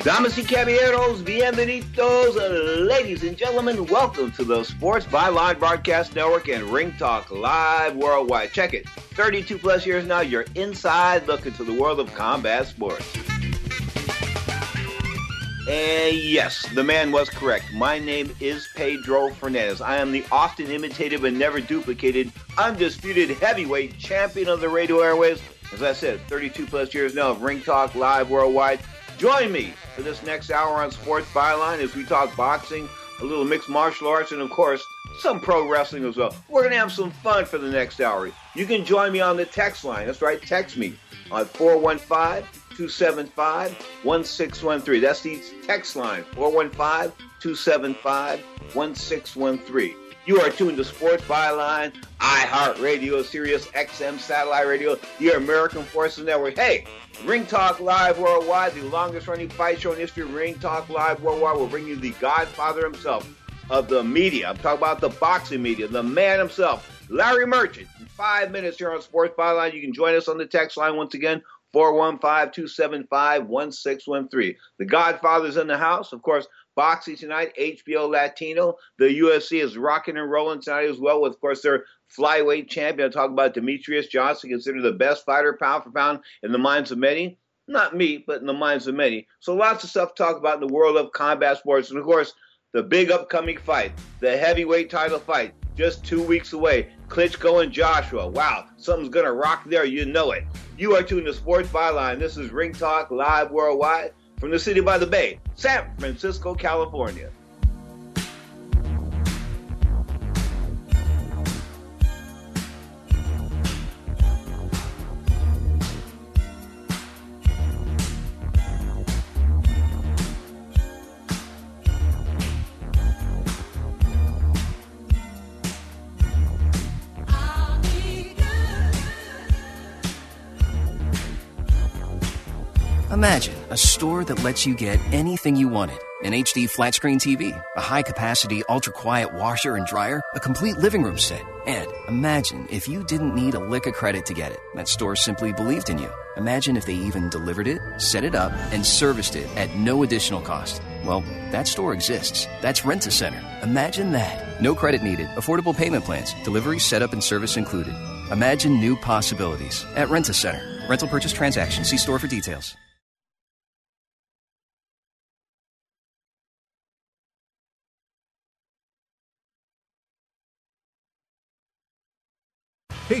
Damas y caballeros, bienvenidos, ladies and gentlemen, welcome to the Sports Byline Broadcast Network and Ring Talk Live Worldwide. Check it, 32 plus years now, you're inside look into the world of combat sports. And yes, the man was correct. My name is Pedro Fernandez. I am the often imitated but never duplicated, undisputed heavyweight champion of the radio airwaves. As I said, 32 plus years now of Ring Talk Live Worldwide. Join me for this next hour on Sports Byline as we talk boxing, a little mixed martial arts, and of course, some pro wrestling as well. We're going to have some fun for the next hour. You can join me on the text line. That's right, text me on 415-275-1613. That's the text line, 415-275-1613. You are tuned to Sports Byline, iHeartRadio, Sirius XM, Satellite Radio, the American Forces Network. Hey, Ring Talk Live Worldwide, the longest-running fight show in history. Ring Talk Live Worldwide will bring you the godfather himself of the media. I'm talking about the boxing media, the man himself, Larry Merchant. In 5 minutes here on Sports Byline, you can join us on the text line once again, 415-275-1613. The godfather's in the house, of course. Boxing tonight, HBO Latino. The UFC is rocking and rolling tonight as well with, of course, their flyweight champion. I'm talking about Demetrius Johnson, considered the best fighter pound for pound in the minds of many. Not me, but in the minds of many. So lots of stuff to talk about in the world of combat sports. And, of course, the big upcoming fight, the heavyweight title fight, just 2 weeks away. Klitschko and Joshua. Wow, something's going to rock there. You know it. You are tuned to Sports Byline. This is Ring Talk Live Worldwide. From the city by the bay, San Francisco, California. Imagine a store that lets you get anything you wanted. An HD flat screen TV, a high-capacity, ultra-quiet washer and dryer, a complete living room set. And imagine if you didn't need a lick of credit to get it. That store simply believed in you. Imagine if they even delivered it, set it up, and serviced it at no additional cost. Well, that store exists. That's Rent-A-Center. Imagine that. No credit needed. Affordable payment plans. Delivery, setup, and service included. Imagine new possibilities at Rent-A-Center. Rental purchase transaction. See store for details. Hey,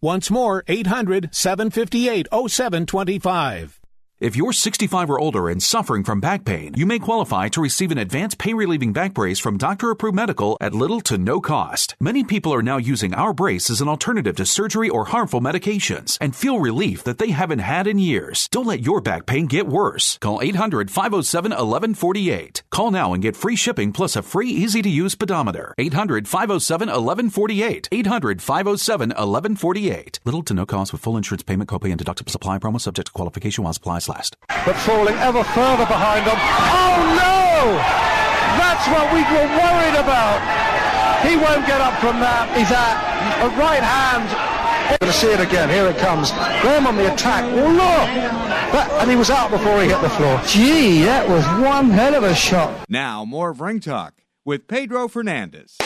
Once more, 800-758-0725. If you're 65 or older and suffering from back pain, you may qualify to receive an advanced pain-relieving back brace from doctor-approved medical at little to no cost. Many people are now using our brace as an alternative to surgery or harmful medications and feel relief that they haven't had in years. Don't let your back pain get worse. Call 800-507-1148. Call now and get free shipping plus a free, easy-to-use pedometer. 800-507-1148. 800-507-1148. Little to no cost with full insurance payment, copay, and deductible supply. Promo subject to qualification while supplies last. But falling ever further behind them. Oh no! That's what we were worried about. He won't get up from that. He's at a right hand. We're going to see it again. Here it comes. Graham on the attack. Oh look! And he was out before he hit the floor. Gee, that was one hell of a shot. Now more of Ring Talk with Pedro Fernandez.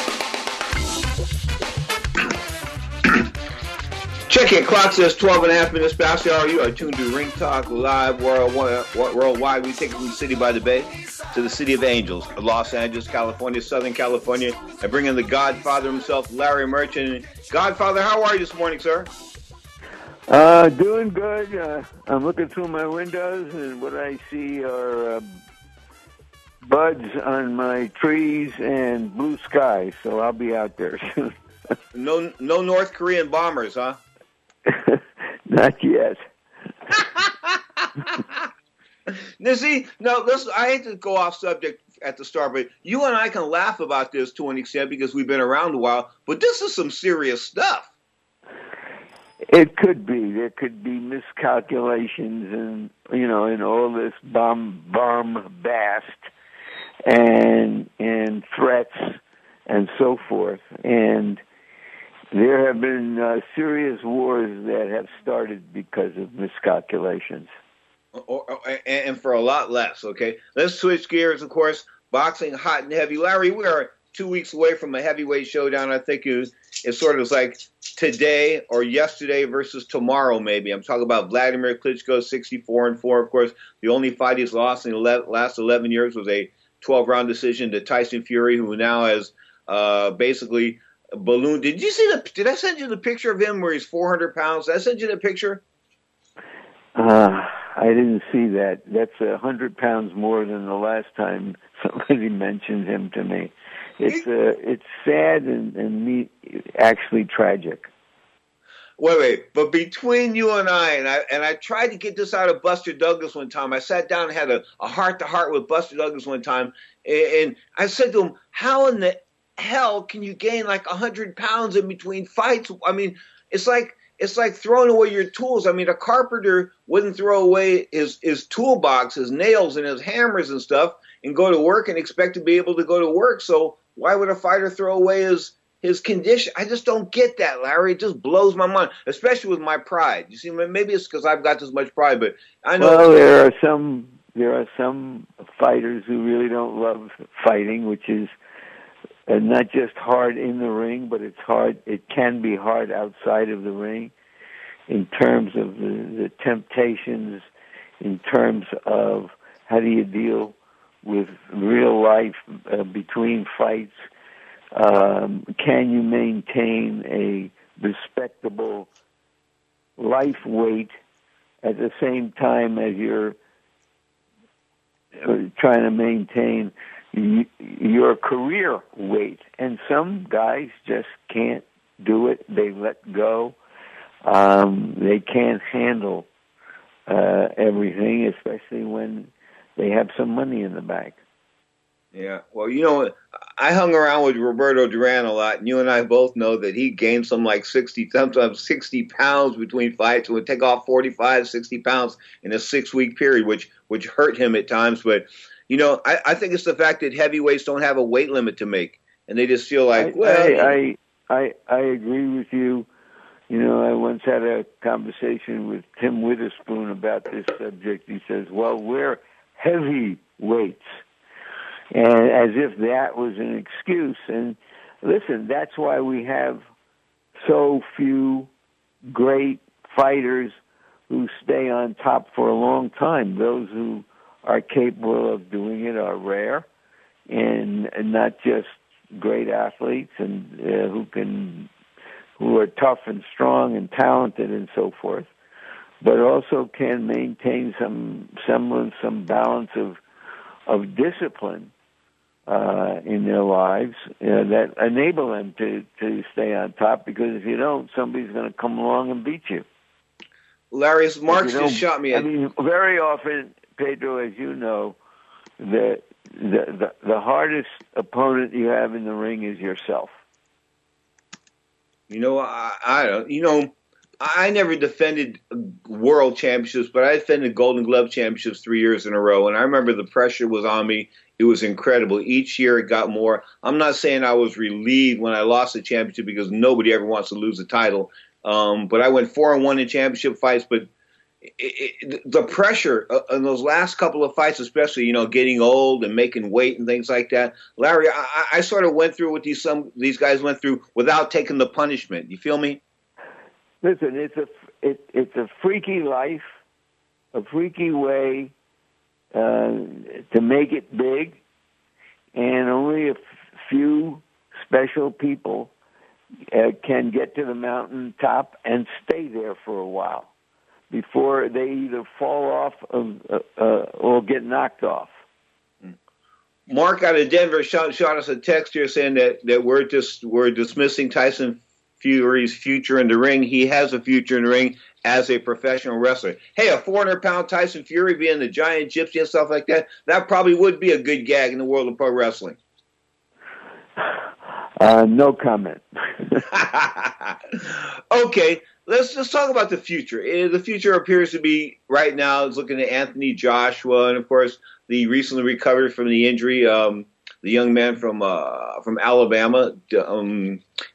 Check your clock, says 12 and a half minutes past the hour. You are tuned to Ring Talk Live Worldwide. We take it from the city by the bay to the city of angels, Los Angeles, California, Southern California. I bring in the Godfather himself, Larry Merchant. Godfather, how are you this morning, sir? Doing good. I'm looking through my windows, and what I see are buds on my trees and blue sky, so I'll be out there soon. No North Korean bombers, huh? Not yet. Now, see, no, listen, I hate to go off subject at the start, but you and I can laugh about this to an extent because we've been around a while, but this is some serious stuff. It could be. There could be miscalculations and, you know, in all this bombast and threats and so forth. And there have been serious wars that have started because of miscalculations. And for a lot less, okay? Let's switch gears, of course. Boxing, hot and heavy. Larry, we are 2 weeks away from a heavyweight showdown. I think it sort of like today or yesterday versus tomorrow, maybe. I'm talking about Vladimir Klitschko, 64-4, of course. The only fight he's lost in the last 11 years was a 12-round decision to Tyson Fury, who now has basically... balloon. Did I send you the picture of him where he's 400 pounds? Did I send you the picture? I didn't see that. That's 100 pounds more than the last time somebody mentioned him to me. It's sad and actually tragic. Wait. But between you and I tried to get this out of Buster Douglas one time. I sat down and had a heart-to-heart with Buster Douglas one time, and I said to him, how in the hell can you gain like 100 pounds in between fights? I mean, it's like throwing away your tools. I mean, a carpenter wouldn't throw away his toolbox, his nails and his hammers and stuff and go to work and expect to be able to go to work. So why would a fighter throw away his condition? I just don't get that, Larry. It just blows my mind, especially with my pride. You see, maybe it's because I've got this much pride, but I know. Well, there are some fighters who really don't love fighting, which is and not just hard in the ring, but it's hard. It can be hard outside of the ring in terms of the temptations, in terms of how do you deal with real life between fights. Can you maintain a respectable life weight at the same time as you're trying to maintain your career weight? And some guys just can't do it. They let go. They can't handle everything, especially when they have some money in the bank. Yeah, well, you know, I hung around with Roberto Duran a lot, and you and I both know that he gained sometimes 60 pounds between fights. It would take off 45, 60 pounds in a 6-week period, which hurt him at times, but... You know, I think it's the fact that heavyweights don't have a weight limit to make, and they just feel like, well... I agree with you. You know, I once had a conversation with Tim Witherspoon about this subject. He says, well, we're heavyweights, and as if that was an excuse. And listen, that's why we have so few great fighters who stay on top for a long time. Those who are capable of doing it are rare, and not just great athletes and who are tough and strong and talented and so forth, but also can maintain some semblance, some balance of discipline in their lives that enable them to stay on top, because if you don't, somebody's going to come along and beat you. Larry, Marks just shot me. I mean, very often, Pedro, as you know, the hardest opponent you have in the ring is yourself. You know, I never defended world championships, but I defended Golden Glove championships 3 years in a row, and I remember the pressure was on me. It was incredible. Each year it got more. I'm not saying I was relieved when I lost the championship, because nobody ever wants to lose a title. But I went 4-1 in championship fights. But the pressure in those last couple of fights, especially, you know, getting old and making weight and things like that, Larry, I sort of went through what these guys went through without taking the punishment. You feel me? Listen, it's a freaky life, a freaky way to make it big, and only a few special people can get to the mountaintop and stay there for a while before they either fall off or get knocked off. Mark out of Denver shot us a text here saying that we're dismissing Tyson Fury's future in the ring. He has a future in the ring as a professional wrestler. Hey, a 400-pound Tyson Fury being the giant gypsy and stuff like that probably would be a good gag in the world of pro wrestling. No comment. Okay, let's just talk about the future. The future appears to be, right now, is looking at Anthony Joshua, and of course, the recently recovered from the injury, the young man from Alabama.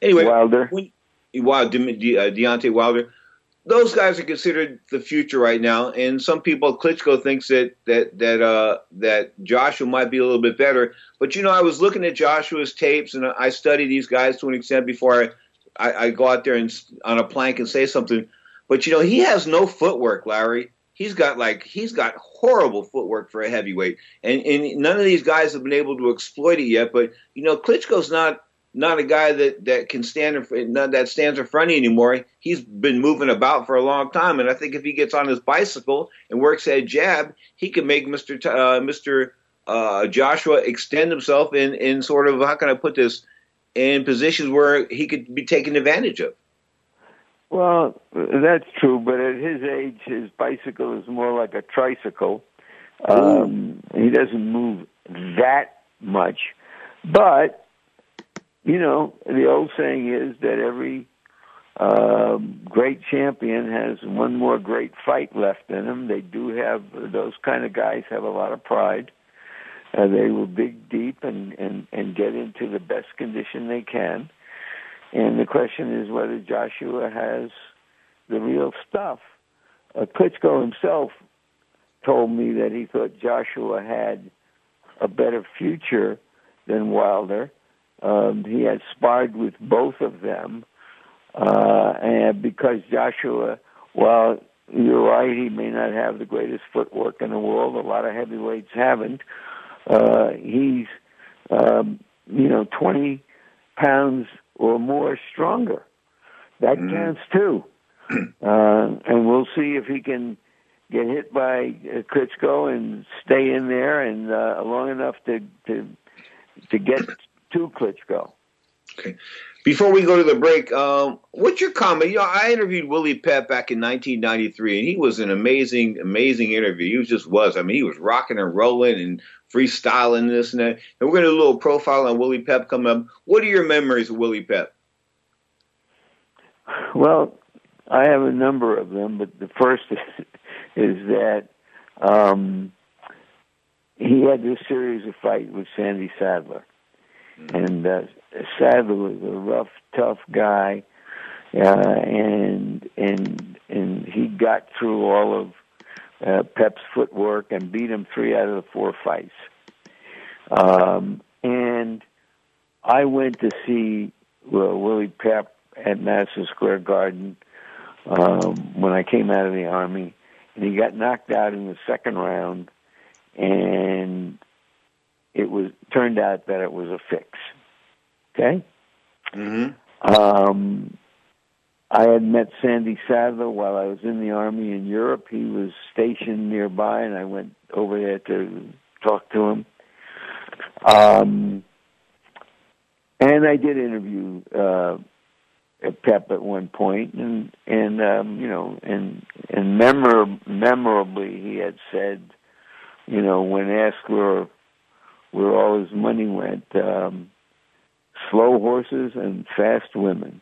Anyway, Wilder. Deontay Wilder. Those guys are considered the future right now, and some people, Klitschko thinks that Joshua might be a little bit better. But you know, I was looking at Joshua's tapes, and I study these guys to an extent before I go out there and on a plank and say something. But you know, he has no footwork, Larry. He's got horrible footwork for a heavyweight, and none of these guys have been able to exploit it yet. But you know, Klitschko's not a guy that can stands in front of you anymore. He's been moving about for a long time, and I think if he gets on his bicycle and works that jab, he can make Mr. Joshua extend himself in sort of, how can I put this, in positions where he could be taken advantage of. Well, that's true, but at his age, his bicycle is more like a tricycle. He doesn't move that much, but you know, the old saying is that every great champion has one more great fight left in them. They do have, those kind of guys have a lot of pride. They will dig deep and get into the best condition they can. And the question is whether Joshua has the real stuff. Klitschko himself told me that he thought Joshua had a better future than Wilder. He had sparred with both of them, and because Joshua, while you're right, he may not have the greatest footwork in the world, a lot of heavyweights haven't, he's, 20 pounds or more stronger. That counts too. And we'll see if he can get hit by Klitschko and stay in there and long enough to get to Klitschko. Okay. Before we go to the break, what's your comment? You know, I interviewed Willie Pep back in 1993, and he was an amazing, amazing interview. He just was. I mean, he was rocking and rolling and freestyling this and that. And we're going to do a little profile on Willie Pep coming up. What are your memories of Willie Pep? Well, I have a number of them, but the first is that he had this series of fights with Sandy Sadler. And Sadler was a rough, tough guy, and he got through all of Pep's footwork and beat him 3 out of the 4 fights. And I went to see Willie Pep at Madison Square Garden when I came out of the Army, and he got knocked out in the second round, and it was turned out that it was a fix. Okay? Mm-hmm. I had met Sandy Sadler while I was in the Army in Europe. He was stationed nearby, and I went over there to talk to him. And I did interview Pep at one point, and memorably he had said, you know, when asked where all his money went, slow horses and fast women.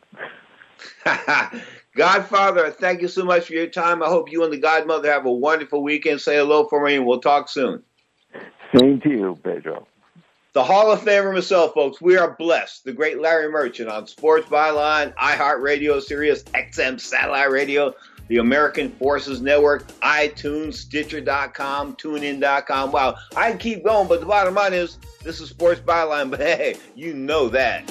Godfather, thank you so much for your time. I hope you and the Godmother have a wonderful weekend. Say hello for me, and we'll talk soon. Same to you, Pedro. The Hall of Famer himself, folks. We are blessed. The great Larry Merchant on Sports Byline, iHeartRadio, Sirius XM, Satellite Radio, the American Forces Network, iTunes, Stitcher.com, TuneIn.com. Wow, I can keep going, but the bottom line is this is Sports Byline, but hey, you know that.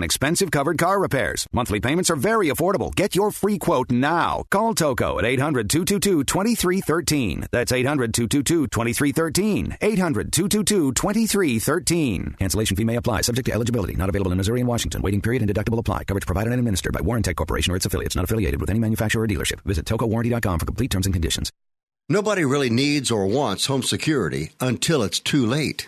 expensive covered car repairs. Monthly payments are very affordable. Get your free quote now. Call Toco at 800-222-2313. That's 800-222-2313. 800-222-2313. Cancellation fee may apply. Subject to eligibility. Not available in Missouri and Washington. Waiting period and deductible apply. Coverage provided and administered by Warrantech Corporation or its affiliates. Not affiliated with any manufacturer or dealership. Visit tocowarranty.com for complete terms and conditions. Nobody really needs or wants home security until it's too late.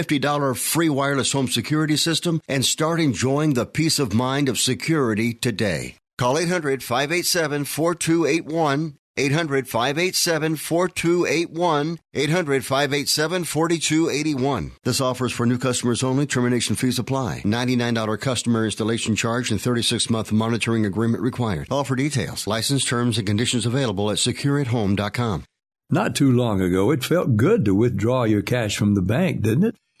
free wireless home security system and start enjoying the peace of mind of security today. Call 800-587-4281, 800-587-4281, 800-587-4281. This offer is for new customers only. Termination fees apply. $99 customer installation charge and 36-month monitoring agreement required. All for details. License terms and conditions available at secureathome.com. Not too long ago, it felt good to withdraw your cash from the bank, didn't it?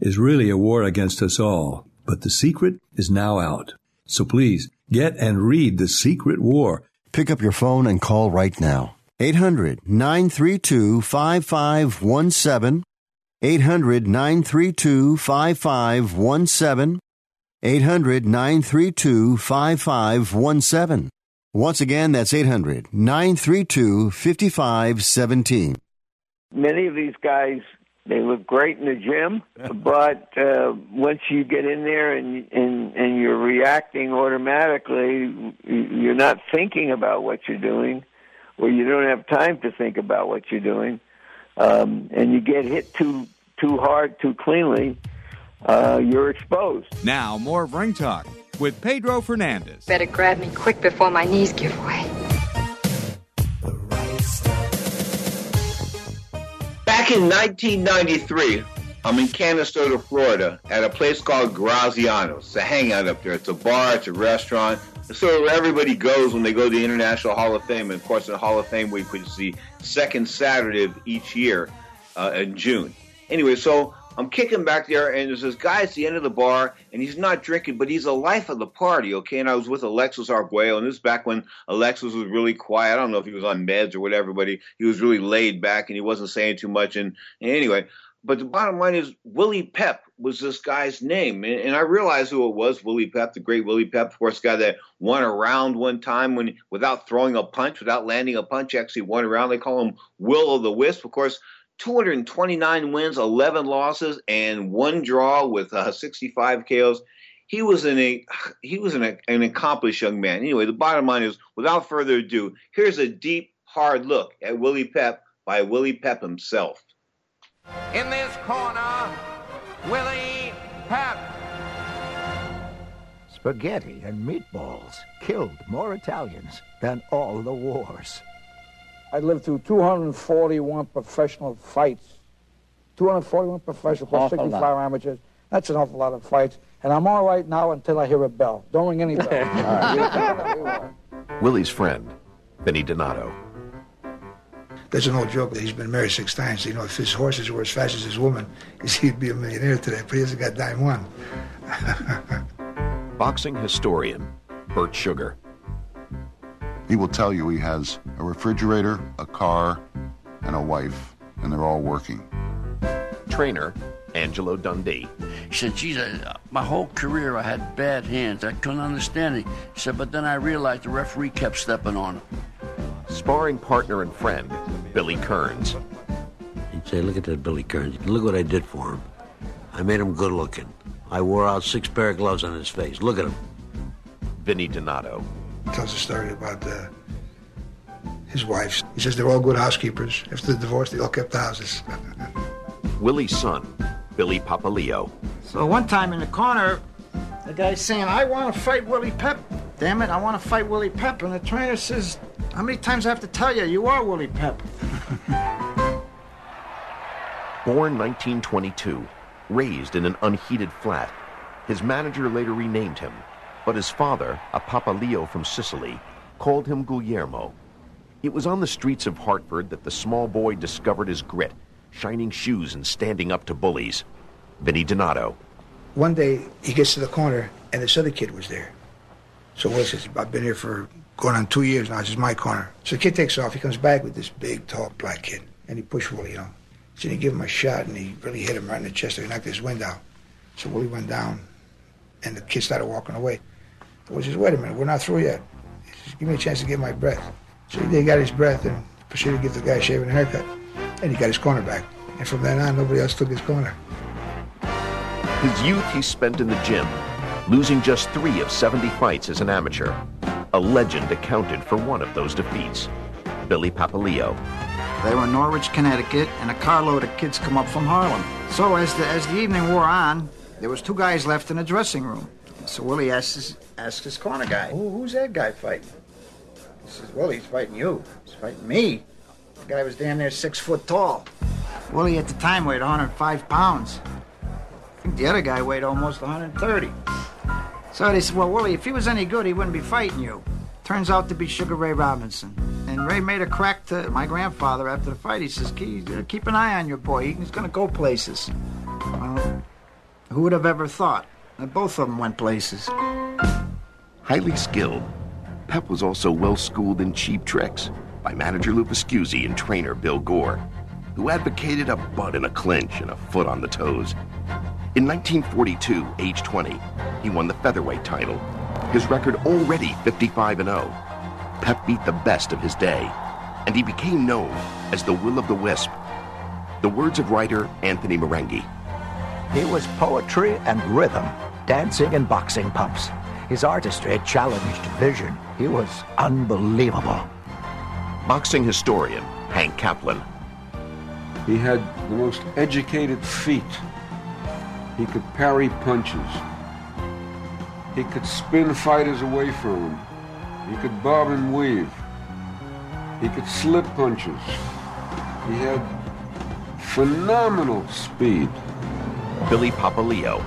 is really a war against us all. But the secret is now out. So please, get and read The Secret War. Pick up your phone and call right now. 800-932-5517, 800-932-5517, 800-932-5517. Once again, that's 800-932-5517. Many of these guys, they look great in the gym, but once you get in there and you're reacting automatically, you're not thinking about what you're doing, or you don't have time to think about what you're doing, and you get hit too hard, too cleanly, you're exposed. Now, more of Ring Talk with Pedro Fernandez. Better grab me quick before my knees give way. Back in 1993, I'm in Canastota, Florida, at a place called Graziano's. It's a hangout up there. It's a bar, it's a restaurant. It's sort of where everybody goes when they go to the International Hall of Fame. And, of course, in the Hall of Fame Week, which is the second Saturday of each year in June. Anyway, so I'm kicking back there, and there's this guy at the end of the bar, and he's not drinking, but he's the life of the party, okay? And I was with Alexis Arguello, and this is back when Alexis was really quiet. I don't know if he was on meds or whatever, but he was really laid back, and he wasn't saying too much. And anyway, but the bottom line is Willie Pep was this guy's name, and I realized who it was, Willie Pep, the great Willie Pep, of course, guy that won a round one time when without throwing a punch, without landing a punch, actually won a round. They call him Will of the Wisp, of course. 229 wins, 11 losses, and one draw with 65 KOs. He was an accomplished young man. Anyway, the bottom line is, without further ado, here's a deep, hard look at Willie Pep by Willie Pep himself. In this corner, Willie Pep. Spaghetti and meatballs killed more Italians than all the wars. I lived through 241 professional fights. 241 professional, plus 65 amateurs. That's an awful lot of fights. And I'm all right now until I hear a bell. Don't ring any bell. Right. Willie's friend, Benny Donato. There's an old joke that he's been married 6 times. You know, if his horses were as fast as his woman, he'd be a millionaire today, but he hasn't got dime one. Boxing historian, Burt Sugar. He will tell you he has a refrigerator, a car, and a wife, and they're all working. Trainer, Angelo Dundee. He said, geez, my whole career I had bad hands. I couldn't understand it. He said, but then I realized the referee kept stepping on him. Sparring partner and friend, Billy Kearns. He'd say, look at that Billy Kearns. Look what I did for him. I made him good looking. I wore out 6 pair of gloves on his face. Look at him. Vinny Donato. Tells a story about his wife. He says they're all good housekeepers. After the divorce, they all kept the houses. Willie's son, Billy Papaleo. So one time in the corner, the guy's saying, I want to fight Willie Pep. Damn it, I want to fight Willie Pep. And the trainer says, how many times I have to tell you, you are Willie Pep. Born 1922, raised in an unheated flat. His manager later renamed him. But his father, a Papaleo from Sicily, called him Guglielmo. It was on the streets of Hartford that the small boy discovered his grit, shining shoes and standing up to bullies. Vinny Donato. One day, he gets to the corner, and this other kid was there. So Willie says, I've been here for going on 2 years now. This is my corner. So the kid takes off. He comes back with this big, tall, black kid, and he pushed Willie, you know. So he gave him a shot, and he really hit him right in the chest. He knocked his wind out. So Willie went down, and the kid started walking away. He says, wait a minute, we're not through yet. He says, give me a chance to get my breath. So he got his breath and proceeded to give the guy a shave and a haircut. And he got his corner back. And from then on, nobody else took his corner. His youth he spent in the gym, losing just 3 of 70 fights as an amateur. A legend accounted for one of those defeats, Billy Papaleo. They were in Norwich, Connecticut, and a carload of kids come up from Harlem. So as the evening wore on, there was 2 guys left in the dressing room. So Willie asked his corner guy, who's that guy fighting? He says, Willie, he's fighting you. He's fighting me. The guy was damn near 6 foot tall. Willie at the time weighed 105 pounds. I think the other guy weighed almost 130. So they said, well, Willie, if he was any good, he wouldn't be fighting you. Turns out to be Sugar Ray Robinson. And Ray made a crack to my grandfather after the fight. He says, keep an eye on your boy. He's going to go places. Well, who would have ever thought? And both of them went places. Highly skilled, Pep was also well-schooled in cheap tricks. by manager Lou Pescuzzi and trainer Bill Gore, who advocated a butt in a clinch and a foot on the toes. In 1942, age 20, he won the featherweight title, his record already 55-0. Pep beat the best of his day, and he became known as the Will of the Wisp. The words of writer Anthony Marenghi. It was poetry and rhythm, dancing and boxing pumps. His artistry challenged vision. He was unbelievable. Boxing historian Hank Kaplan. He had the most educated feet. He could parry punches. He could spin fighters away from him. He could bob and weave. He could slip punches. He had phenomenal speed. Billy Papaleo.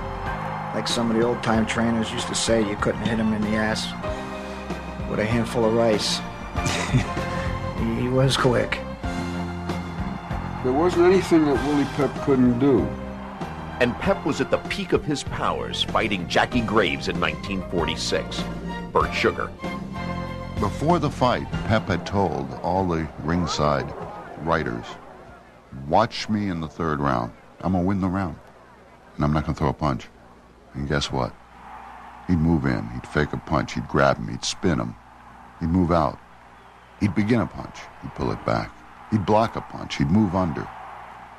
Like some of the old-time trainers used to say, you couldn't hit him in the ass with a handful of rice. He was quick. There wasn't anything that Willie Pep couldn't do. And Pep was at the peak of his powers, fighting Jackie Graves in 1946. Burt Sugar. Before the fight, Pep had told all the ringside writers, watch me in the third round. I'm going to win the round. And I'm not going to throw a punch. And guess what? He'd move in. He'd fake a punch. He'd grab him. He'd spin him. He'd move out. He'd begin a punch. He'd pull it back. He'd block a punch. He'd move under.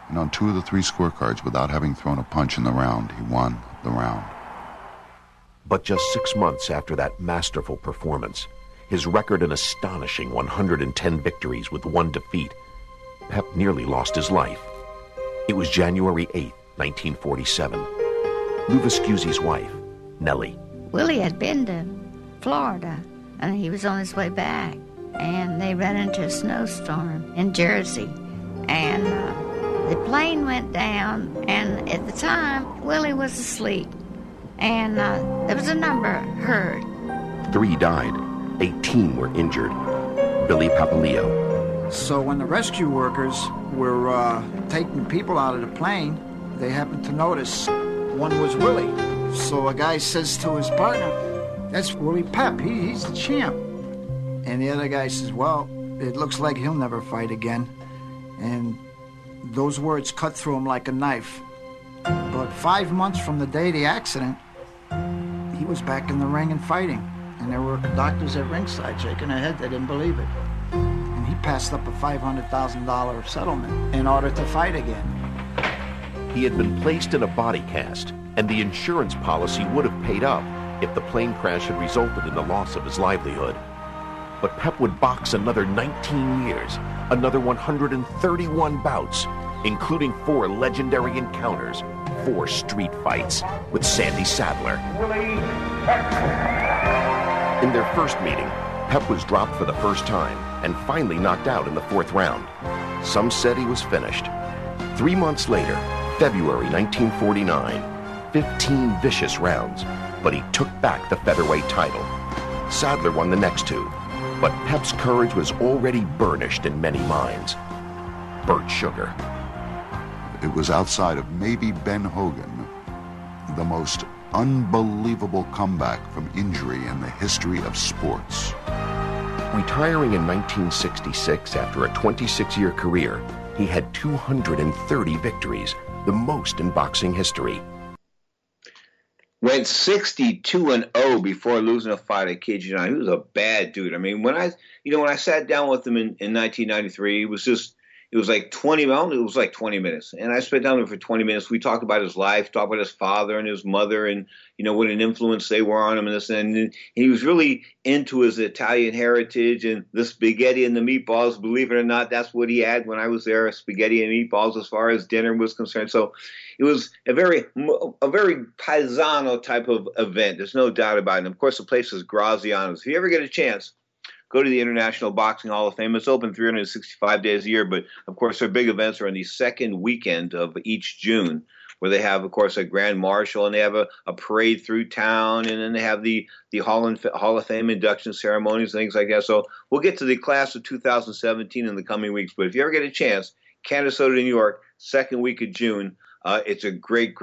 And on 2 of the 3 scorecards, without having thrown a punch in the round, he won the round. But just 6 months after that masterful performance, his record an astonishing 110 victories with 1 defeat, Pep nearly lost his life. It was January 8th, 1947. Lou Viscuzzi's wife, Nellie. Willie had been to Florida, and he was on his way back, and they ran into a snowstorm in Jersey, and the plane went down, and at the time, Willie was asleep, and there was a number heard. 3 died, 18 were injured. Billy Papaleo. So when the rescue workers were taking people out of the plane, they happened to notice one was Willie. So a guy says to his partner, that's Willie Pep, he's the champ. And the other guy says, well, it looks like he'll never fight again. And those words cut through him like a knife. But 5 months from the day of the accident, he was back in the ring and fighting. And there were doctors at ringside shaking their head. They didn't believe it. And he passed up a $500,000 settlement in order to fight again. He had been placed in a body cast, and the insurance policy would have paid up if the plane crash had resulted in the loss of his livelihood. But Pep would box another 19 years, another 131 bouts, including 4 legendary encounters, 4 street fights with Sandy Sadler. In their first meeting, Pep was dropped for the first time and finally knocked out in the 4th round. Some said he was finished. 3 months later, February 1949, 15 vicious rounds, but he took back the featherweight title. Sadler won the next 2. But Pep's courage was already burnished in many minds. Burt Sugar. It was outside of maybe Ben Hogan, the most unbelievable comeback from injury in the history of sports. Retiring in 1966 after a 26-year career, he had 230 victories, the most in boxing history. Went 62-0 before losing a fight. I kid you not. He was a bad dude. I mean, when I sat down with him in 1993, it was like 20 minutes. And I spent down there for 20 minutes. We talked about his life, talked about his father and his mother and, what an influence they were on him and this. And he was really into his Italian heritage and the spaghetti and the meatballs. Believe it or not, that's what he had when I was there, spaghetti and meatballs as far as dinner was concerned. So it was a very paisano type of event. There's no doubt about it. And, of course, the place is Graziano's. If you ever get a chance, go to the International Boxing Hall of Fame. It's open 365 days a year, but, of course, their big events are on the second weekend of each June, where they have, of course, a grand marshal, and they have a parade through town, and then they have the Hall of Fame induction ceremonies and things like that. So we'll get to the class of 2017 in the coming weeks, but if you ever get a chance, Canastota, New York, second week of June. It's a great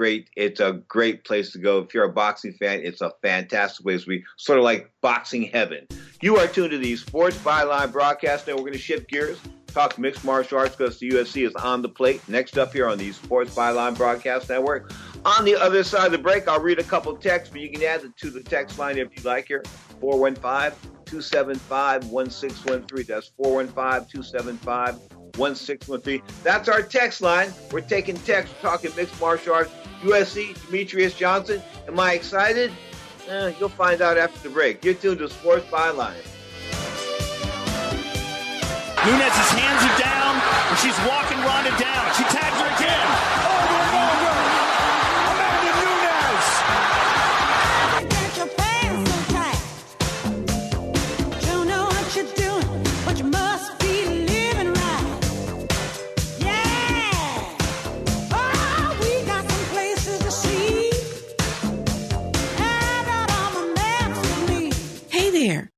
place to go. If you're a boxing fan, it's a fantastic place to be, sort of like boxing heaven. You are tuned to the Sports Byline broadcast, and we're going to shift gears, talk mixed martial arts, because the UFC is on the plate. Next up here on the Sports Byline broadcast network. On the other side of the break, I'll read a couple texts, but you can add it to the text line if you like here, 415-275-1613. That's 415-275-1613. That's our text line. We're taking text, we're talking mixed martial arts, UFC, Demetrius Johnson. Am I excited? You'll find out after the break. You're tuned to Sports Byline. Nunes' hands are down, and she's walking Ronda down. She tags her again. Over and over. Amanda Nunes. I got your pants so tight. Don't know what you're doing, but you must be living right. Yeah. Oh, we got some places to see. Hey there.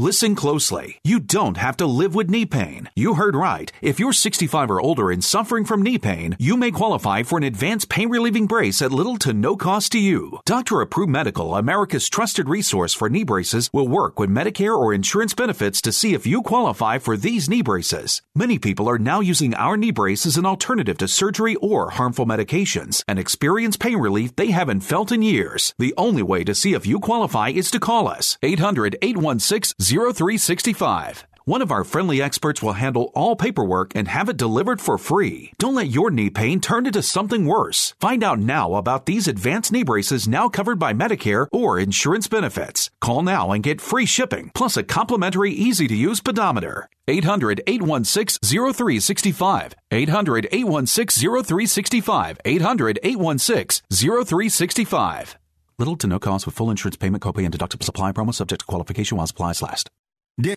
Listen closely. You don't have to live with knee pain. You heard right. If you're 65 or older and suffering from knee pain, you may qualify for an advanced pain-relieving brace at little to no cost to you. Doctor Approved Medical, America's trusted resource for knee braces, will work with Medicare or insurance benefits to see if you qualify for these knee braces. Many people are now using our knee brace as an alternative to surgery or harmful medications and experience pain relief they haven't felt in years. The only way to see if you qualify is to call us. 800-816-0365. One of our friendly experts will handle all paperwork and have it delivered for free. Don't let your knee pain turn into something worse. Find out now about these advanced knee braces now covered by Medicare or insurance benefits. Call now and get free shipping, plus a complimentary, easy-to-use pedometer. 800-816-0365. 800-816-0365. 800-816-0365. Little to no cost with full insurance payment, copay, and deductible supply. Promo subject to qualification while supplies last. Dish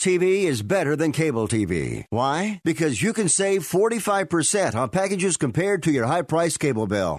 TV is better than cable TV. Why? Because you can save 45% on packages compared to your high-priced cable bill.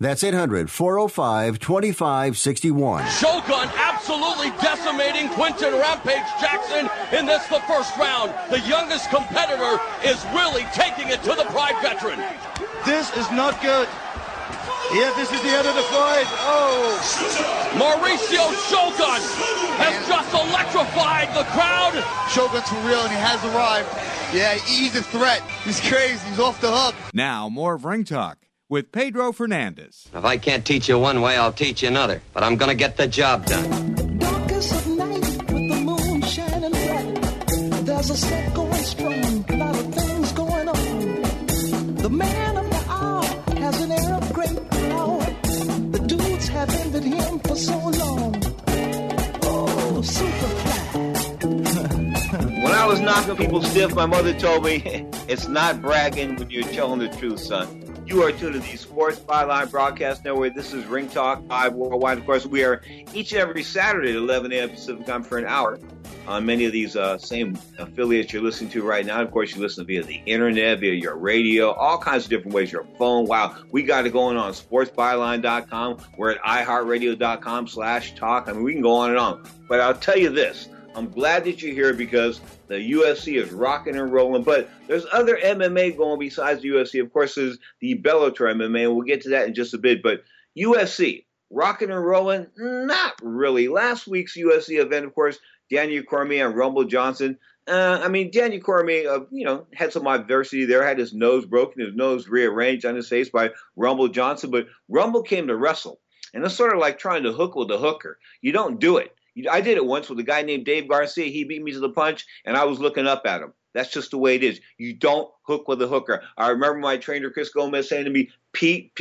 That's 800-405-2561. Shogun absolutely decimating Quentin Rampage Jackson in this, the first round. The youngest competitor is really taking it to the Pride veteran. This is not good. Yeah, this is the end of the fight. Oh. Mauricio Shogun has just electrified the crowd. Shogun's for real and he has arrived. Yeah, he's a threat. He's crazy. He's off the hook. Now, more of Ring Talk with Pedro Fernandez. If I can't teach you one way, I'll teach you another. But I'm going to get the job done. The man of the hour has an air of great power. The dudes have envied him for so long. Oh, Superfly. When I was knocking people stiff, my mother told me, it's not bragging when you're telling the truth, son. You are tuned to the Sports Byline Broadcast Network. This is Ring Talk Live Worldwide. Of course, we are each and every Saturday at 11 a.m. Pacific time for an hour on many of these same affiliates you're listening to right now. Of course, you listen via the internet, via your radio, all kinds of different ways, your phone. Wow, we got it going on sportsbyline.com. We're at iHeartRadio.com/talk. I mean, we can go on and on. But I'll tell you this. I'm glad that you're here because the UFC is rocking and rolling, but there's other MMA going besides the UFC. Of course, there's the Bellator MMA, and we'll get to that in just a bit. But UFC, rocking and rolling, not really. Last week's UFC event, of course, Daniel Cormier and Rumble Johnson. Daniel Cormier, had some adversity there, had his nose broken, his nose rearranged on his face by Rumble Johnson, but Rumble came to wrestle. And it's sort of like trying to hook with a hooker. You don't do it. I did it once with a guy named Dave Garcia. He beat me to the punch, and I was looking up at him. That's just the way it is. You don't hook with a hooker. I remember my trainer, Chris Gomez, saying to me, Pete,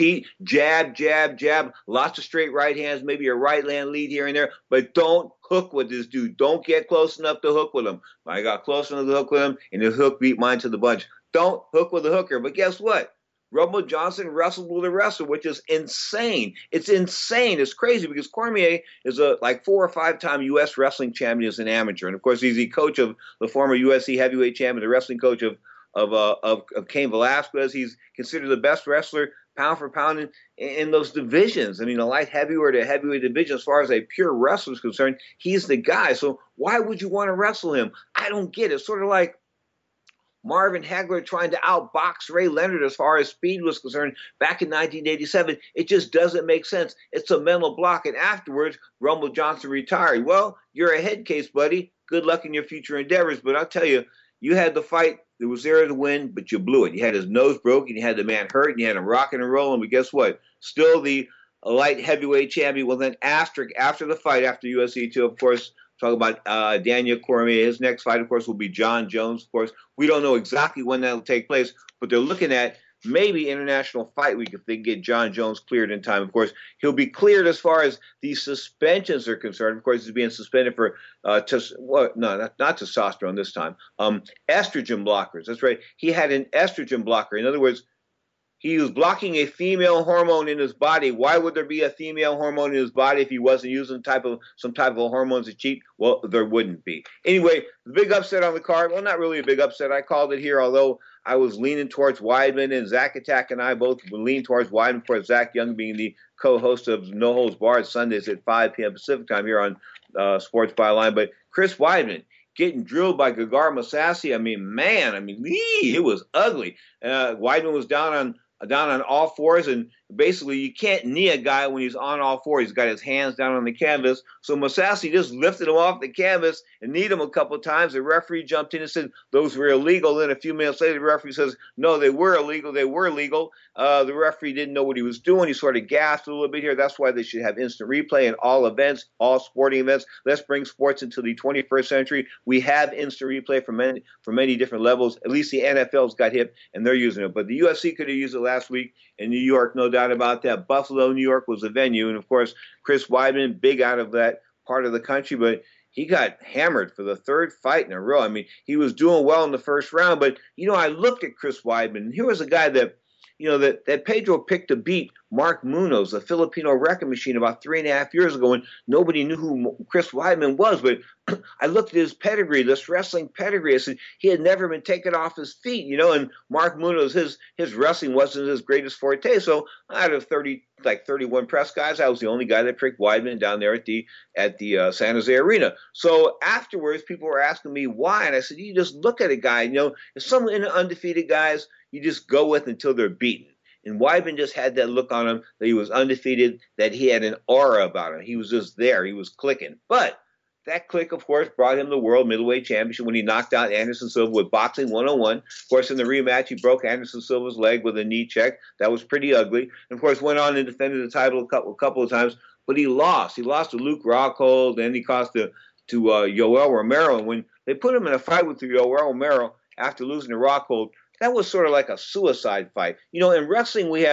jab, jab, jab, lots of straight right hands, maybe a right hand lead here and there, but don't hook with this dude. Don't get close enough to hook with him. I got close enough to hook with him, and the hook beat mine to the punch. Don't hook with a hooker, but guess what? Rumble Johnson wrestled with a wrestler, which is insane. It's insane. It's crazy because Cormier is a 4- or 5-time U.S. wrestling champion as an amateur. And, of course, he's the coach of the former UFC heavyweight champion, the wrestling coach of Cain Velasquez. He's considered the best wrestler pound for pound in those divisions. I mean, a light heavyweight to heavyweight division, as far as a pure wrestler is concerned, he's the guy. So why would you want to wrestle him? I don't get it. It's sort of like Marvin Hagler trying to outbox Ray Leonard as far as speed was concerned back in 1987. It just doesn't make sense. It's a mental block. And afterwards, Rumble Johnson retired. Well, you're a head case, buddy. Good luck in your future endeavors. But I'll tell you, you had the fight. It was there to win, but you blew it. You had his nose broken. You had the man hurt. And you had him rocking and rolling. But guess what? Still the light heavyweight champion. Well, then after the fight, after UFC 2, of course, talk about Daniel Cormier. His next fight, of course, will be John Jones, of course. We don't know exactly when that will take place, but they're looking at maybe International Fight Week if they can get John Jones cleared in time. Of course, he'll be cleared as far as the suspensions are concerned. Of course, he's being suspended for not testosterone this time, estrogen blockers. That's right. He had an estrogen blocker. In other words, he was blocking a female hormone in his body. Why would there be a female hormone in his body if he wasn't using some type of hormones to cheat? Well, there wouldn't be. Anyway, the big upset on the card. Well, not really a big upset. I called it here, although I was leaning towards Weidman, and Zach Attack and I both leaned towards Weidman, of course, Zach Young being the co-host of No Holds Barred Sundays at 5 p.m. Pacific time here on Sports Byline. But Chris Weidman getting drilled by Gegard Mousasi. It was ugly. Weidman was down on all fours, and basically you can't knee a guy when he's on all fours. He's got his hands down on the canvas. So Mousasi just lifted him off the canvas and kneed him a couple of times. The referee jumped in and said those were illegal. Then a few minutes later, the referee says, no, they were illegal. They were legal. The referee didn't know what he was doing. He sort of gasped a little bit here. That's why they should have instant replay in all events, all sporting events. Let's bring sports into the 21st century. We have instant replay from many different levels. At least the NFL's got hip, and they're using it. But the UFC could have used it last week in New York, no doubt about that. Buffalo, New York was the venue. And, of course, Chris Weidman, big out of that part of the country. But he got hammered for the third fight in a row. He was doing well in the first round. But, I looked at Chris Weidman. And here was a guy that, that Pedro picked to beat Mark Munoz, the Filipino record machine, about 3.5 years ago, and nobody knew who Chris Weidman was. But I looked at his pedigree, this wrestling pedigree. I said he had never been taken off his feet, and Mark Munoz, his wrestling wasn't his greatest forte. So out of 31 press guys, I was the only guy that picked Weidman down there at the San Jose Arena. So afterwards, people were asking me why, and I said, you just look at a guy, if some undefeated guys, you just go with until they're beaten. And Weidman just had that look on him that he was undefeated, that he had an aura about him. He was just there. He was clicking. But that click, of course, brought him the World Middleweight Championship when he knocked out Anderson Silva with boxing 101. Of course, in the rematch, he broke Anderson Silva's leg with a knee check. That was pretty ugly. And, of course, went on and defended the title a couple of times. But he lost. He lost to Luke Rockhold, and he lost to Yoel Romero. And when they put him in a fight with Yoel Romero after losing to Rockhold, that was sort of like a suicide fight. In wrestling we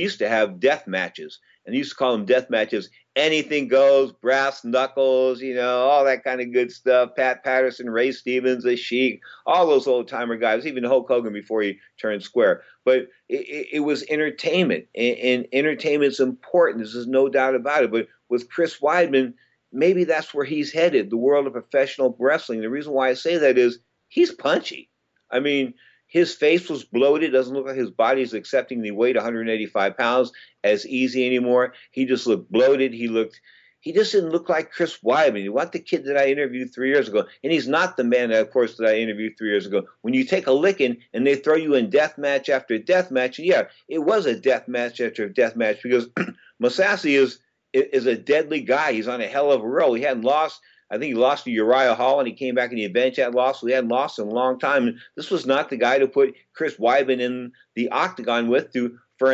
used to have death matches, and they used to call them death matches. anything goes, brass knuckles, you know, all that kind of good stuff. Pat Patterson, Ray Stevens, The Sheik, all those old-timer guys, even Hulk Hogan before he turned square. But it was entertainment, and entertainment's important. This is no doubt about it. But with Chris Weidman, maybe that's where he's headed, the world of professional wrestling. The reason why I say that is he's punchy. I mean, his face was bloated. Doesn't look like his body's accepting the weight, 185 pounds, as easy anymore. He just looked bloated. He just didn't look like Chris Weidman. You want the kid that I interviewed 3 years ago, and he's not the man, of course, that I interviewed 3 years ago. When you take a licking and they throw you in death match after death match, and yeah, it was a death match after death match because Mousasi is a deadly guy. He's on a hell of a roll. He hadn't lost. I think he lost to Uriah Hall, and he came back and he avenged that loss. So he hadn't lost in a long time. And this was not the guy to put Chris Weidman in the octagon with for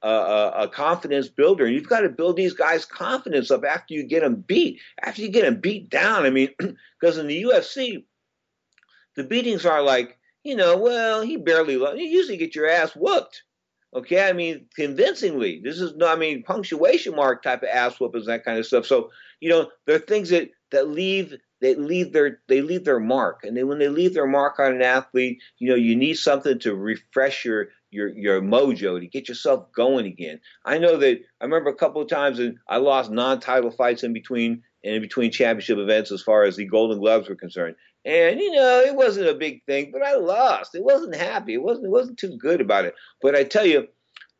a confidence builder. And you've got to build these guys' confidence up after you get them beat, after you get them beat down. I mean, because in the UFC, the beatings are like, you know, well, he barely lost. You usually get your ass whooped. Okay, I mean, convincingly. This is not, I mean, punctuation mark type of ass whoopings, that kind of stuff. So, you know, there are things that leave their mark. And then when they leave their mark on an athlete, you know, you need something to refresh your mojo, to get yourself going again. I know that I remember a couple of times, and I lost non-title fights in between championship events as far as the Golden Gloves were concerned. And, you know, it wasn't a big thing, but I lost. It wasn't happy. It wasn't too good about it. But I tell you,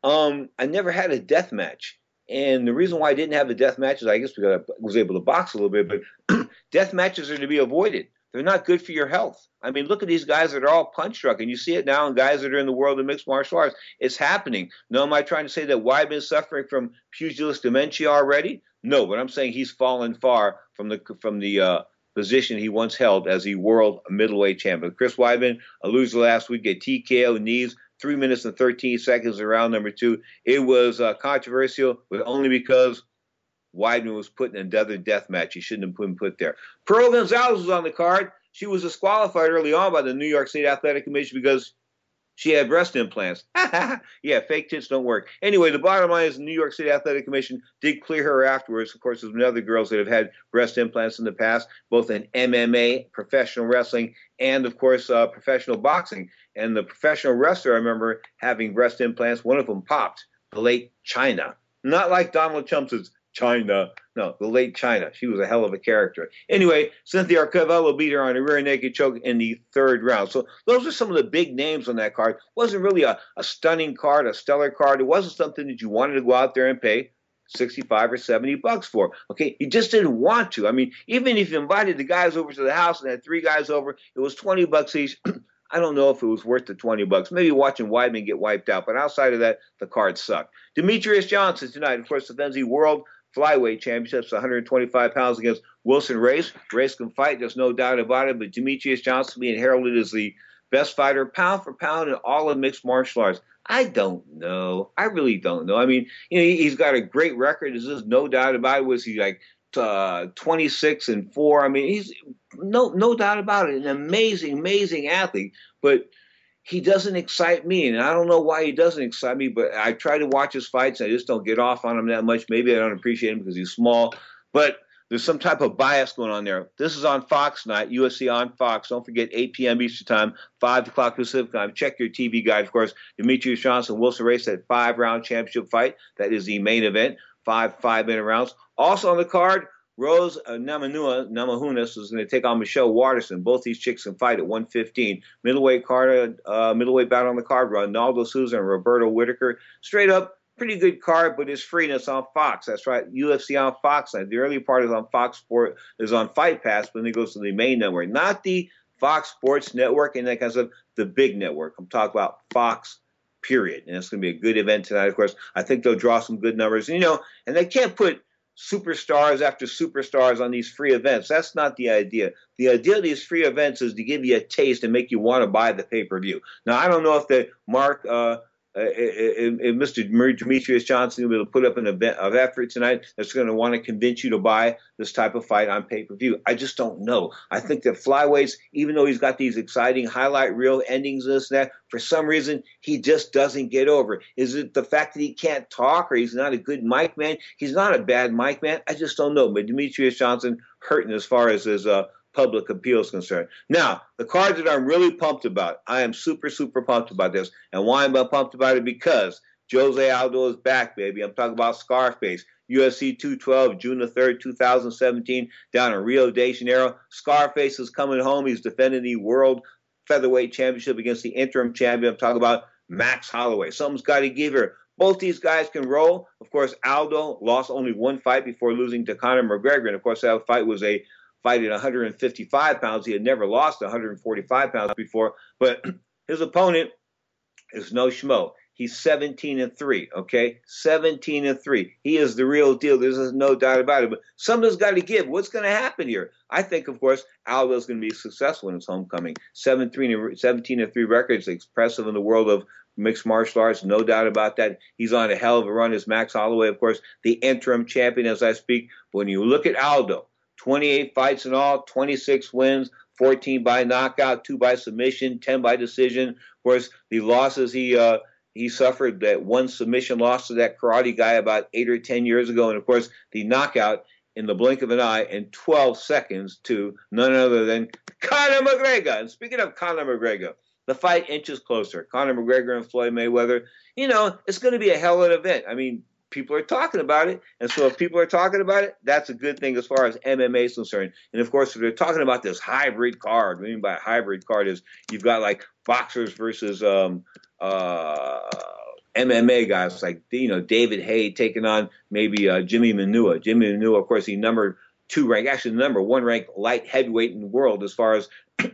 I never had a death match. And the reason why I didn't have a death match is I guess because I was able to box a little bit. But death matches are to be avoided. They're not good for your health. I mean, look at these guys that are all punch drunk, and you see it now in guys that are in the world of mixed martial arts. It's happening. Now, am I trying to say that Weidman's suffering from pugilist dementia already? No, but I'm saying he's fallen far from the position he once held as the world middleweight champion. Chris Weidman, a loser last week, at TKO knees, 3 minutes and 13 seconds in round number two. It was controversial, but only because Weidman was put in another death match. He shouldn't have been put there. Pearl Gonzalez was on the card. She was disqualified early on by the New York State Athletic Commission because she had breast implants. Yeah, fake tits don't work. Anyway, the bottom line is the New York State Athletic Commission did clear her afterwards. Of course, there's been other girls that have had breast implants in the past, both in MMA, professional wrestling, and, of course, professional boxing. And the professional wrestler, I remember, having breast implants. One of them popped, the late Chyna. Not like Donald Trump's Chyna. No, the late Chyna. She was a hell of a character. Anyway, Cynthia Arevalo beat her on a rear naked choke in the third round. So those are some of the big names on that card. It wasn't really a stunning card, a stellar card. It wasn't something that you wanted to go out there and pay $65 or $70 for. Okay, you just didn't want to. I mean, even if you invited the guys over to the house and had three guys over, it was $20 each. I don't know if it was worth the $20. Maybe watching Weidman get wiped out. But outside of that, the card sucked. Demetrius Johnson tonight, of course, defends the world flyweight championships, 125 pounds against Wilson Reyes. Reyes can fight, there's no doubt about it, but Demetrius Johnson being heralded as the best fighter pound for pound in all of mixed martial arts. I don't know. I really don't know. I mean, you know, he's got a great record. There's just no doubt about it. Was he like 26-4? I mean, he's no doubt about it, an amazing, amazing athlete, but he doesn't excite me, and I don't know why he doesn't excite me, but I try to watch his fights, and I just don't get off on him that much. Maybe I don't appreciate him because he's small, but there's some type of bias going on there. This is on Fox night, UFC on Fox. Don't forget, 8 p.m. Eastern time, 5 o'clock Pacific time. Check your TV guide, of course. Demetrius Johnson, Wilson Reyes, that five-round championship fight. That is the main event, five-minute rounds. Also on the card, Rose Namajunas is going to take on Michelle Waterson. Both these chicks can fight at 115. Middleweight battle on the card, Ronaldo Souza and Roberto Whitaker. Straight up, pretty good card, but it's free and it's on Fox. That's right, UFC on Fox. The early part is on Fox Sports, is on Fight Pass, but then it goes to the main network. Not the Fox Sports Network and that kind of stuff, the big network. I'm talking about Fox, period. And it's going to be a good event tonight, of course. I think they'll draw some good numbers. And, you know, and they can't put superstars after superstars on these free events. That's not the idea. The idea of these free events is to give you a taste and make you want to buy the pay-per-view. Now, I don't know if the Mark if Mr. Demetrius Johnson will put up an event of effort tonight that's going to want to convince you to buy this type of fight on pay-per-view. I just don't know. I think that flyweights, even though he's got these exciting highlight reel endings, this and that, for some reason, he just doesn't get over. Is it the fact that he can't talk or he's not a good mic man? He's not a bad mic man. I just don't know. But Demetrius Johnson hurting as far as his public appeal is concerned. Now, the card that I'm really pumped about, I am super, super pumped about this. And why am I pumped about it? Because Jose Aldo is back, baby. I'm talking about Scarface. UFC 212, June the 3rd, 2017, down in Rio de Janeiro. Scarface is coming home. He's defending the World Featherweight Championship against the interim champion. I'm talking about Max Holloway. Something's got to give here. Both these guys can roll. Of course, Aldo lost only one fight before losing to Conor McGregor. And, of course, that fight was a fight at 155 pounds. He had never lost 145 pounds before. But his opponent is no schmo. He's 17-3, okay? 17-3. He is the real deal. There's no doubt about it. But something's got to give. What's going to happen here? I think, of course, Aldo's going to be successful in his homecoming. 17-3 records, impressive in the world of mixed martial arts, no doubt about that. He's on a hell of a run as Max Holloway, of course, the interim champion as I speak. When you look at Aldo, 28 fights in all, 26 wins, 14 by knockout, 2 by submission, 10 by decision. Of course, the losses he suffered, that one submission loss to that karate guy about 8 or 10 years ago, and, of course, the knockout in the blink of an eye in 12 seconds to none other than Conor McGregor. And speaking of Conor McGregor, the fight inches closer. Conor McGregor and Floyd Mayweather, you know, it's going to be a hell of an event. I mean, people are talking about it, and so if people are talking about it, that's a good thing as far as MMA is concerned. And, of course, if they're talking about this hybrid card, what I mean by hybrid card is you've got, like, boxers versus MMA guys, like, you know, David Haye taking on maybe Jimmy Manua. Jimmy Manua, of course, the number one ranked light heavyweight in the world as far as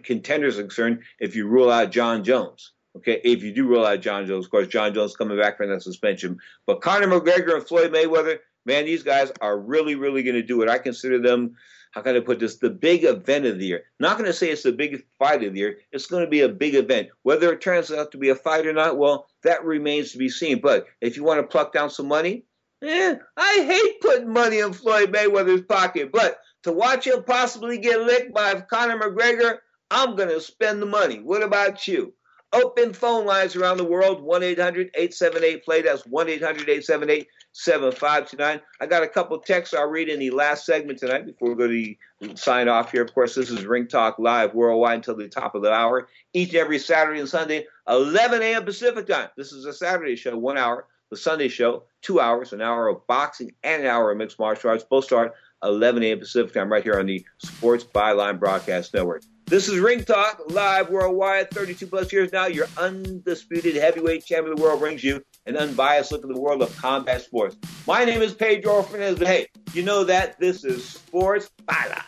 contenders are concerned if you rule out John Jones. Okay, if you do rule out John Jones, of course, John Jones coming back from that suspension. But Conor McGregor and Floyd Mayweather, man, these guys are really, really going to do it. I consider them, how can I put this, the big event of the year. Not going to say it's the big fight of the year. It's going to be a big event. Whether it turns out to be a fight or not, well, that remains to be seen. But if you want to pluck down some money, I hate putting money in Floyd Mayweather's pocket. But to watch him possibly get licked by Conor McGregor, I'm going to spend the money. What about you? Open phone lines around the world, 1-800-878-PLAY. That's 1-800-878-7529. I got a couple texts I'll read in the last segment tonight before we go to the sign off here. Of course, this is Ring Talk Live worldwide until the top of the hour, each and every Saturday and Sunday, 11 a.m. Pacific time. This is a Saturday show, 1 hour. The Sunday show, 2 hours, an hour of boxing and an hour of mixed martial arts. Both start 11 a.m. Pacific time right here on the Sports Byline Broadcast Network. This is Ring Talk, live worldwide, 32-plus years now. Your undisputed heavyweight champion of the world brings you an unbiased look at the world of combat sports. My name is Pedro Fernandez, but hey, you know that this is Sports Byline.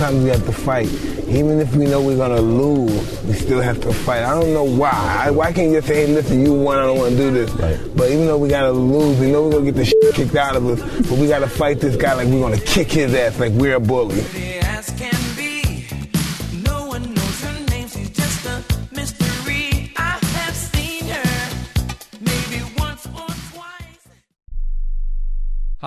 Sometimes we have to fight. Even if we know we're going to lose, we still have to fight. I don't know why. Why can't you just say, hey, listen, you won, I don't want to do this. Right. But even though we got to lose, we know we're going to get the shit kicked out of us, but we got to fight this guy like we're going to kick his ass like we're a bully.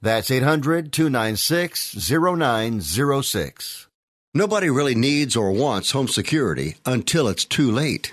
That's 800-296-0906. Nobody really needs or wants home security until it's too late.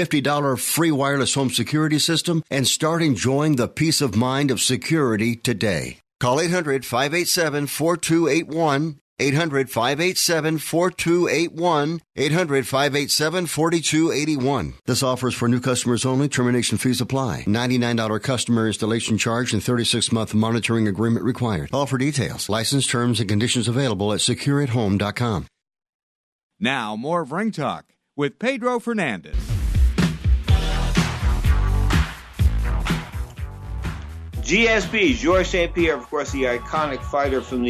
free wireless home security system and start enjoying the peace of mind of security today. Call 800-587-4281, 800-587-4281, 800-587-4281. This offer is for new customers only. Termination fees apply. $99 customer installation charge and 36-month monitoring agreement required. All for details. License terms and conditions available at secureathome.com. Now, more of Ring Talk with Pedro Fernandez. GSP, Georges St. Pierre, of course, the iconic fighter from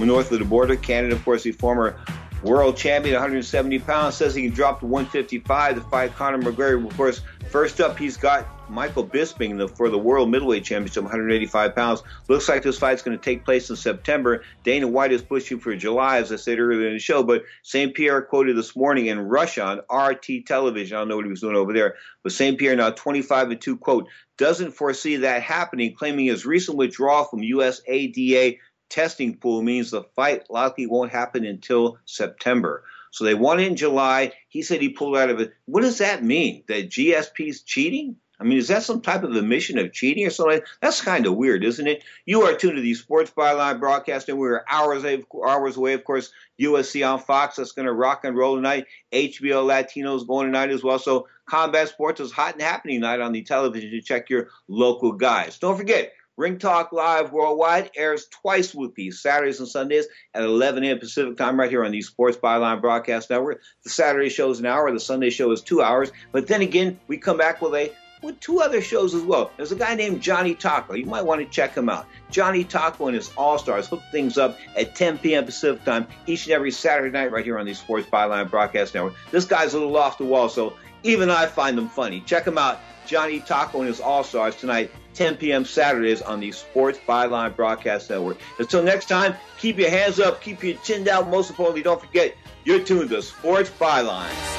north of the border, Canada. Of course, the former world champion, 170 pounds, says he can drop to 155 to fight Conor McGregor. Of course, first up, he's got Michael Bisping for the world middleweight championship, 185 pounds. Looks like this fight's going to take place in September. Dana White is pushing for July, as I said earlier in the show. But St. Pierre quoted this morning in Russia on RT television. I don't know what he was doing over there. But St. Pierre now 25-2, quote, doesn't foresee that happening, claiming his recent withdrawal from USADA testing pool means the fight likely won't happen until September. So they won in July. He said he pulled out of it. What does that mean? That GSP's cheating? I mean, is that some type of admission of cheating or something? That's kind of weird, isn't it? You are tuned to the Sports Byline broadcast, and we are hours away. Of course, USC on Fox. That's going to rock and roll tonight. HBO Latinos going tonight as well. So combat sports is hot and happening tonight on the television. You check your local guys. Don't forget, Ring Talk Live Worldwide airs twice weekly, Saturdays and Sundays at 11 a.m. Pacific time, right here on the Sports Byline Broadcast Network. The Saturday show is an hour. The Sunday show is 2 hours. But then again, we come back with two other shows as well. There's a guy named Johnny Taco. You might want to check him out. Johnny Taco and his All-Stars hook things up at 10 p.m. Pacific time each and every Saturday night right here on the Sports Byline Broadcast Network. This guy's a little off the wall, so even I find him funny. Check him out, Johnny Taco and his All-Stars tonight, 10 p.m. Saturdays on the Sports Byline Broadcast Network. Until next time, keep your hands up, keep your chin down. Most importantly, don't forget, you're tuned to Sports Byline.